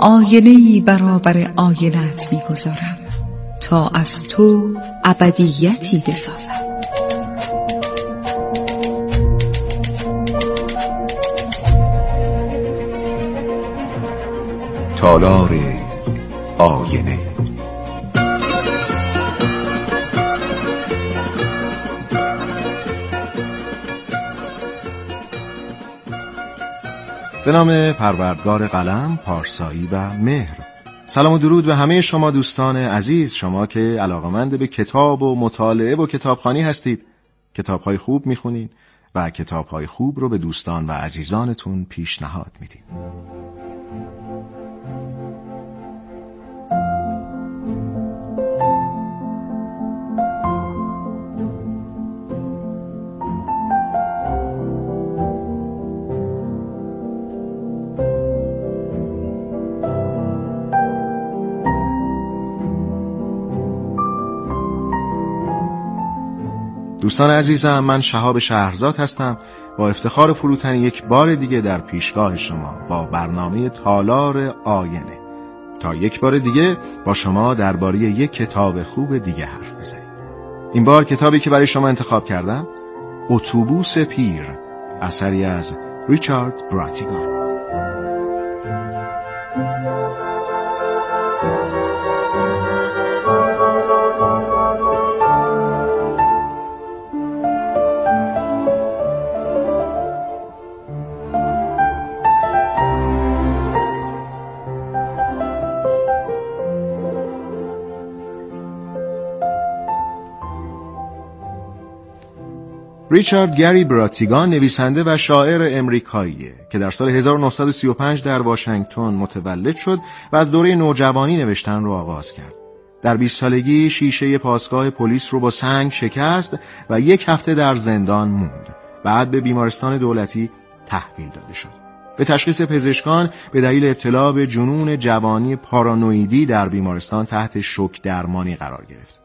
آینه‌ای برابر آینه‌ات می‌گذارم تا از تو ابدیتی بسازم. تالار آینه. به نام پروردگار قلم، پارسایی و مهر. سلام و درود به همه شما دوستان عزیز، شما که علاقه‌مند به کتاب و مطالعه و کتابخوانی هستید، کتاب‌های خوب می‌خونید و کتاب‌های خوب رو به دوستان و عزیزانتون پیشنهاد میدید. دوستان عزیزم، من شهاب شهرزاد هستم، با افتخار فروتن یک بار دیگه در پیشگاه شما با برنامه تالار آینه تا یک بار دیگه با شما درباره یک کتاب خوب دیگه حرف بزنیم. این بار کتابی که برای شما انتخاب کردم، اتوبوس پیر، اثری از ریچارد براتیگان. ریچارد گری براتیگان نویسنده و شاعر امریکاییه که در سال 1935 در واشنگتن متولد شد و از دوره نوجوانی نوشتن رو آغاز کرد. در 20 سالگی شیشه پاسگاه پلیس رو با سنگ شکست و یک هفته در زندان موند. بعد به بیمارستان دولتی تحویل داده شد. به تشخیص پزشکان به دلیل ابتلا به جنون جوانی پارانویدی در بیمارستان تحت شوک درمانی قرار گرفت.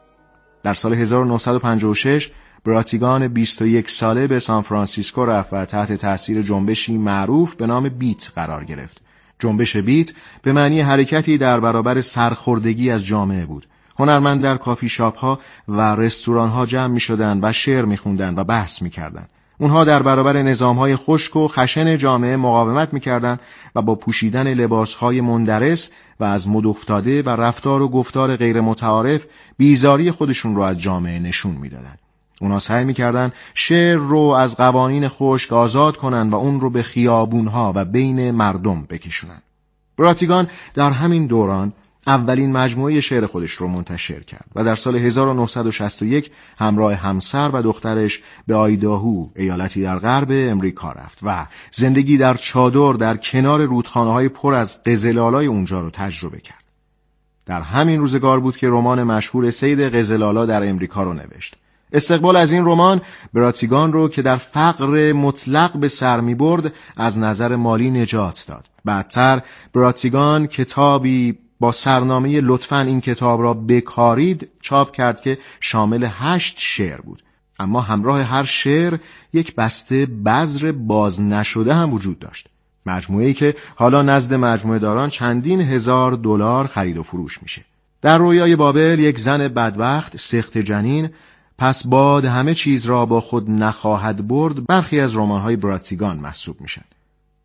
در سال 1956 براتیگان 21 ساله به سان فرانسیسکو رفت و تحت تأثیر جنبشی معروف به نام بیت قرار گرفت. جنبش بیت به معنی حرکتی در برابر سرخوردگی از جامعه بود. هنرمند در کافی شاپ ها و رستوران ها جمع می شدن و شعر می خوندن و بحث می کردن. اونها در برابر نظام های خشک و خشن جامعه مقاومت می کردن و با پوشیدن لباس های مندرس و از مد افتاده و رفتار و گفتار غیر متعارف بیزاری خودشون رو از جامعه نشون می دادن. اونا سعی می‌کردن شعر رو از قوانین خشک آزاد کنن و اون رو به خیابون‌ها و بین مردم بکشونن. براتیگان در همین دوران اولین مجموعه شعر خودش رو منتشر کرد و در سال 1961 همراه همسر و دخترش به آیداهو، ایالتی در غرب امریکا رفت و زندگی در چادر در کنار رودخانه‌های پر از قزل‌آلای اونجا رو تجربه کرد. در همین روزگار بود که رمان مشهور سید قزل‌آلا در امریکا رو نوشت. استقبال از این رمان براتیگان رو که در فقر مطلق به سر می برد از نظر مالی نجات داد. بعدتر براتیگان کتابی با سرنامه لطفاً این کتاب را بکارید چاپ کرد که شامل 8 شعر بود، اما همراه هر شعر یک بسته بذر باز نشده هم وجود داشت، مجموعه‌ای که حالا نزد مجموعه داران چندین هزار دلار خرید و فروش میشه. در رویای بابل یک زن بدبخت سخت جنین، پس باد همه چیز را با خود نخواهد برد، برخی از رمان‌های براتیگان محسوب میشن.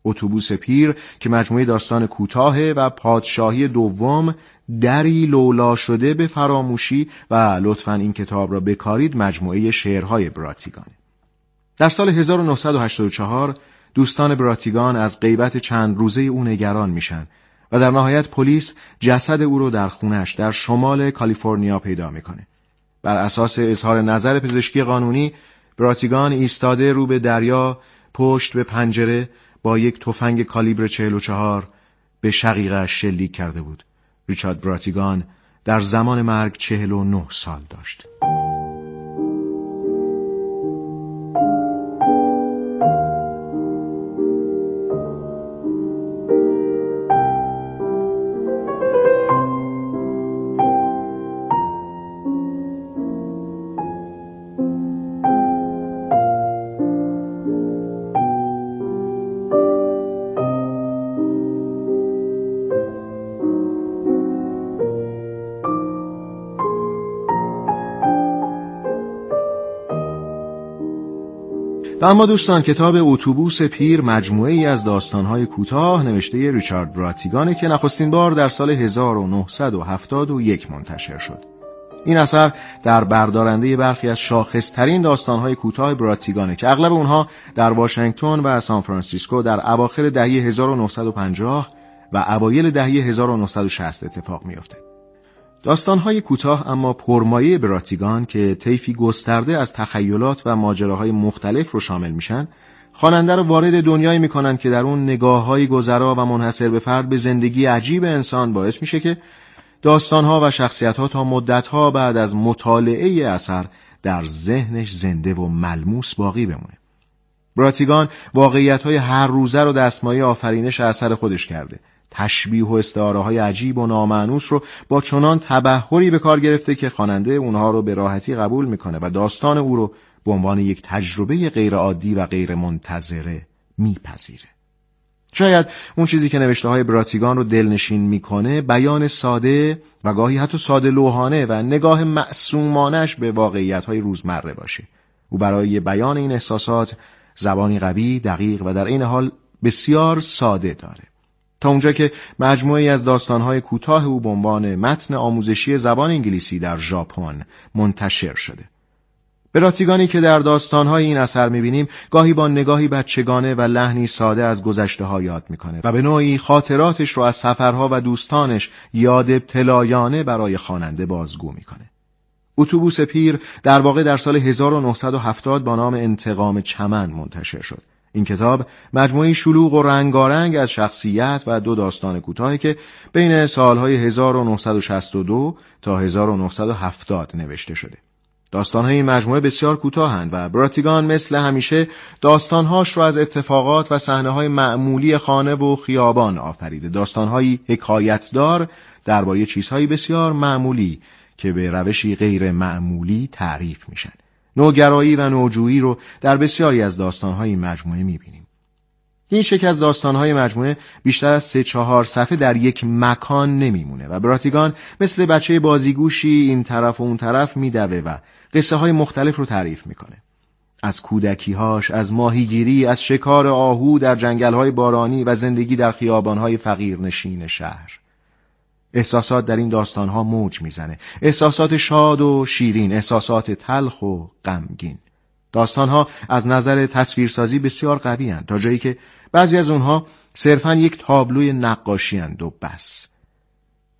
اتوبوس پیر که مجموعه داستان کوتاه و پادشاهی دوم، دری لولا شده به فراموشی و لطفاً این کتاب را بکارید مجموعه شعرهای براتیگانه. در سال 1984 دوستان براتیگان از غیبت چند روزه او نگران میشن و در نهایت پلیس جسد او را در خونش در شمال کالیفرنیا پیدا میکنه. بر اساس اظهار نظر پزشکی قانونی، براتیگان ایستاده رو به دریا، پشت به پنجره، با یک تفنگ کالیبر 44 به شقیقه‌اش شلیک کرده بود. ریچارد براتیگان در زمان مرگ 49 سال داشت. و اما دوستان، کتاب اتوبوس پیر مجموعه ای از داستانهای کوتاه نوشته ریچارد براتیگان که نخستین بار در سال 1971 منتشر شد. این اثر در بردارنده برخی از شاخصترین داستانهای کوتاه براتیگانه که اغلب اونها در واشنگتن و سان فرانسیسکو در اواخر دهه 1950 و اوایل دهه 1960 اتفاق میفته. داستانهای کوتاه اما پرمایه براتیگان که طیفی گسترده از تخیلات و ماجراهای مختلف رو شامل میشن، خواننده رو وارد دنیایی میکنن که در اون نگاه‌های گذرا و منحصر به فرد به زندگی عجیب انسان باعث میشه که داستانها و شخصیتها تا مدتها بعد از مطالعه اثر در ذهنش زنده و ملموس باقی بمونه. براتیگان واقعیت‌های هر روزه رو دستمایه آفرینش اثر خودش کرده. تشبیه و استعاره‌های عجیب و نامانوس رو با چنان تبحری به کار گرفته که خواننده اونها رو به راحتی قبول میکنه و داستان او رو به عنوان یک تجربه غیرعادی و غیرمنتظره میپذیره. شاید اون چیزی که نوشته‌های براتیگان رو دلنشین میکنه بیان ساده و گاهی حتی ساده لوحانه و نگاه معصومانش به واقعیت‌های روزمره باشه. او برای بیان این احساسات زبانی قوی، دقیق و در این حال بسیار ساده داره. تا اونجا که مجموعه‌ای از داستان‌های کوتاه او به عنوان متن آموزشی زبان انگلیسی در ژاپن منتشر شده. براتیگانی که در داستان‌های این اثر می‌بینیم، گاهی با نگاهی بچگانه و لحنی ساده از گذشته‌ها یاد می‌کنه و به نوعی خاطراتش رو از سفرها و دوستانش یاد ابتلایانه برای خواننده بازگو می‌کنه. اتوبوس پیر در واقع در سال 1970 با نام انتقام چمن منتشر شد. این کتاب مجموعی شلوغ و رنگارنگ از شخصیت و دو داستان کوتاهی که بین سالهای 1962 تا 1970 نوشته شده. داستانهای این مجموعه بسیار کوتاهند و براتیگان مثل همیشه داستانهاش رو از اتفاقات و صحنه‌های معمولی خانه و خیابان آفریده. داستانهایی حکایتدار درباره چیزهای بسیار معمولی که به روشی غیر معمولی تعریف میشن. نوگرایی و نوجویی رو در بسیاری از داستان‌های مجموعه می‌بینیم. هیچ یک از داستان‌های مجموعه بیشتر از 3-4 صفحه در یک مکان نمیمونه و براتیگان مثل بچه بازیگوشی این طرف و اون طرف میدوه و قصه‌های مختلف رو تعریف می‌کنه. از کودکی‌هاش، از ماهیگیری، از شکار آهو در جنگل‌های بارانی و زندگی در خیابان‌های فقیرنشین شهر. احساسات در این داستانها موج میزنه، احساسات شاد و شیرین، احساسات تلخ و غمگین. داستانها از نظر تصویرسازی بسیار قوی اند، تا جایی که بعضی از اونها صرفاً یک تابلوی نقاشی اند و بس.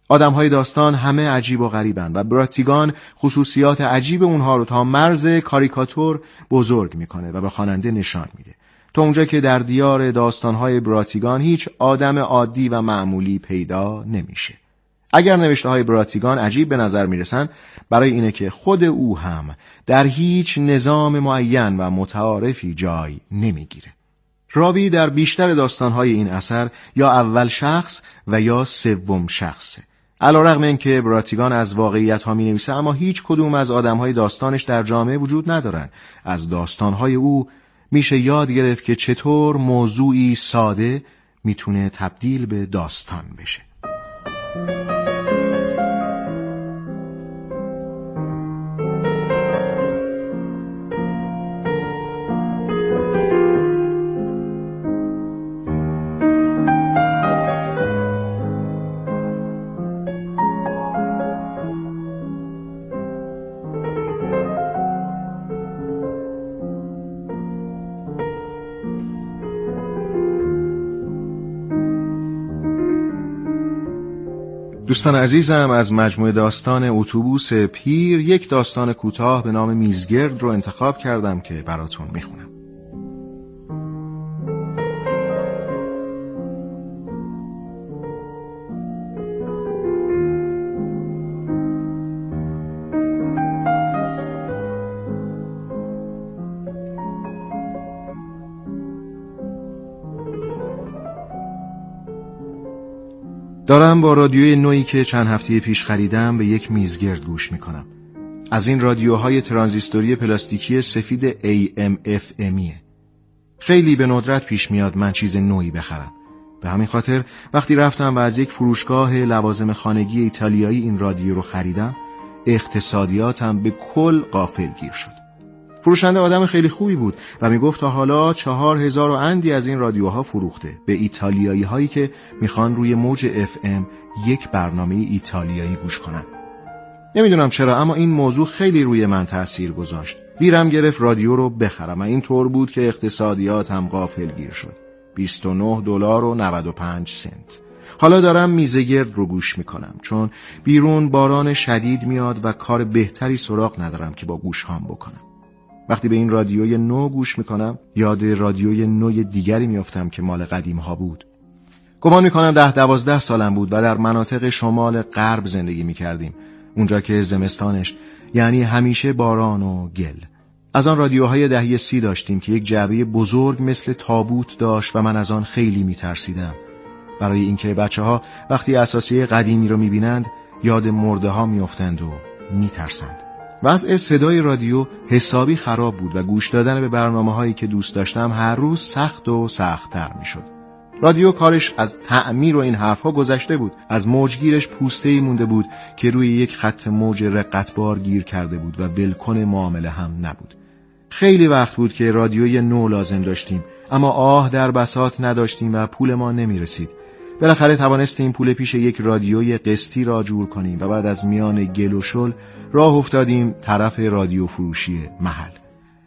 آدمهای داستان همه عجیب و غریبند و براتیگان خصوصیات عجیب اونها رو تا مرز کاریکاتور بزرگ میکنه و به خواننده نشان میده. تا اونجا که در دیار داستانهای براتیگان هیچ آدم عادی و معمولی پیدا نمیشه. اگر نوشته‌های براتیگان عجیب به نظر میرسن، برای اینه که خود او هم در هیچ نظام معین و متعارفی جای نمیگیره. راوی در بیشتر داستانهای این اثر یا اول شخص و یا سوم شخصه. علیرغم اینکه براتیگان از واقعیت‌ها مینویسه، اما هیچ کدوم از آدم‌های داستانش در جامعه وجود ندارن. از داستانهای او میشه یاد گرفت که چطور موضوعی ساده میتونه تبدیل به داستان بشه. دوستان عزیزم، از مجموعه داستان اتوبوس پیر یک داستان کوتاه به نام میزگرد رو انتخاب کردم که براتون میخونم. دارم با رادیوی نوعی که چند هفته پیش خریدم به یک میزگرد گوش میکنم. از این رادیوهای ترانزیستوری پلاستیکی سفید AM/FMه. خیلی به ندرت پیش میاد من چیز نوعی بخرم. به همین خاطر وقتی رفتم و از یک فروشگاه لوازم خانگی ایتالیایی این رادیو رو خریدم، اقتصادیاتم به کل غافلگیر شد. فروشنده آدم خیلی خوبی بود و میگفت تا حالا 4000 اندی از این رادیوها فروخته به ایتالیایی هایی که میخوان روی موج FM یک برنامه ایتالیایی گوش کنن. نمیدونم چرا اما این موضوع خیلی روی من تأثیر گذاشت. بیرم گرفت رادیو رو بخرم و این طور بود که اقتصادیات هم غافلگیر شد. $29.95. حالا دارم میزگرد رو گوش میکنم چون بیرون باران شدید میاد و کار بهتری سراغ ندارم که با گوش هام بکنم. وقتی به این رادیوی نو گوش میکنم یاد رادیوی نوی دیگری میافتم که مال قدیم ها بود. گمان میکنم 10-12 سالم بود و در مناطق شمال غرب زندگی میکردیم، اونجا که زمستانش یعنی همیشه باران و گل. از آن رادیوهای دهه 30 داشتیم که یک جعبه بزرگ مثل تابوت داشت و من از آن خیلی میترسیدم، برای اینکه بچه‌ها وقتی اساسی قدیمی رو میبینند یاد مرده ها میافتند و میترسند. وضع صدای رادیو حسابی خراب بود و گوش دادن به برنامه‌هایی که دوست داشتم هر روز سخت و سخت‌تر میشد. رادیو کارش از تعمیر و این حرف‌ها گذشته بود. از موجگیرش پوسته‌ای مونده بود که روی یک خط موج رقتبار گیر کرده بود و ولکن معامله هم نبود. خیلی وقت بود که رادیوی نو لازم داشتیم اما آه در بساط نداشتیم و پول ما نمی‌رسید. بالاخره توانستیم پول پیش یک رادیوی قسطی را جور کنیم و بعد از میان گل و شل راه افتادیم طرف رادیو فروشی محل.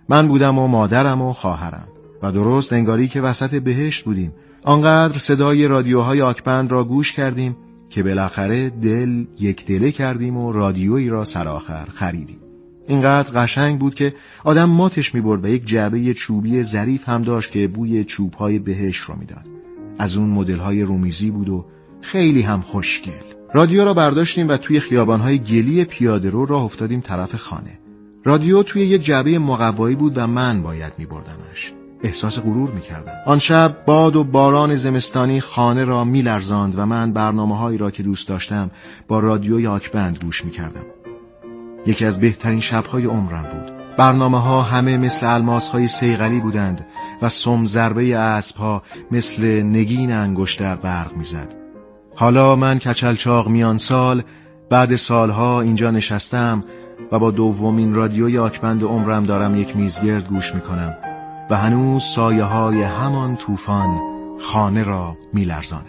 من بودم و مادرم و خواهرم و درست انگاری که وسط بهشت بودیم. آنقدر صدای رادیوهای آکبند را گوش کردیم که بالاخره دل یک دله کردیم و رادیویی را سرآخر خریدیم. اینقدر قشنگ بود که آدم ماتش می‌برد و یک جعبه چوبی ظریف هم داشت که بوی چوب‌های بهشت را می‌داد. از اون مدل‌های رومیزی بود و خیلی هم خوشگل. رادیو را برداشتیم و توی خیابان‌های گلی پیاده‌رو راه افتادیم طرف خانه. رادیو توی یک جعبه مقوایی بود و من باید می‌بردمش. احساس غرور می‌کردم. آن شب باد و باران زمستانی خانه را می‌لرزاند و من برنامه‌هایی را که دوست داشتم با رادیوی آکبند گوش می‌کردم. یکی از بهترین شب‌های عمرم بود. برنامه‌ها همه مثل الماس‌های صیقلی بودند و سم ضربه اسب‌ها مثل نگین انگشتر برق می‌زد. حالا من کچلچاق میان سال بعد سالها اینجا نشستم و با دومین رادیوی آکبند عمرم دارم یک میزگرد گوش می‌کنم و هنوز سایه‌های همان طوفان خانه را می‌لرزاند.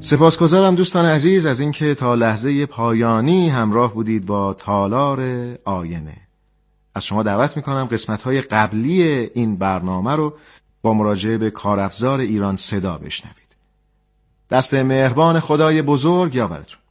سپاسگزارم دوستان عزیز از اینکه تا لحظه پایانی همراه بودید با تالار آینه. از شما دعوت میکنم قسمت‌های قبلی این برنامه رو با مراجعه به کارافزار ایران صدا بشنوید. دست مهربان خدای بزرگ یاورتون.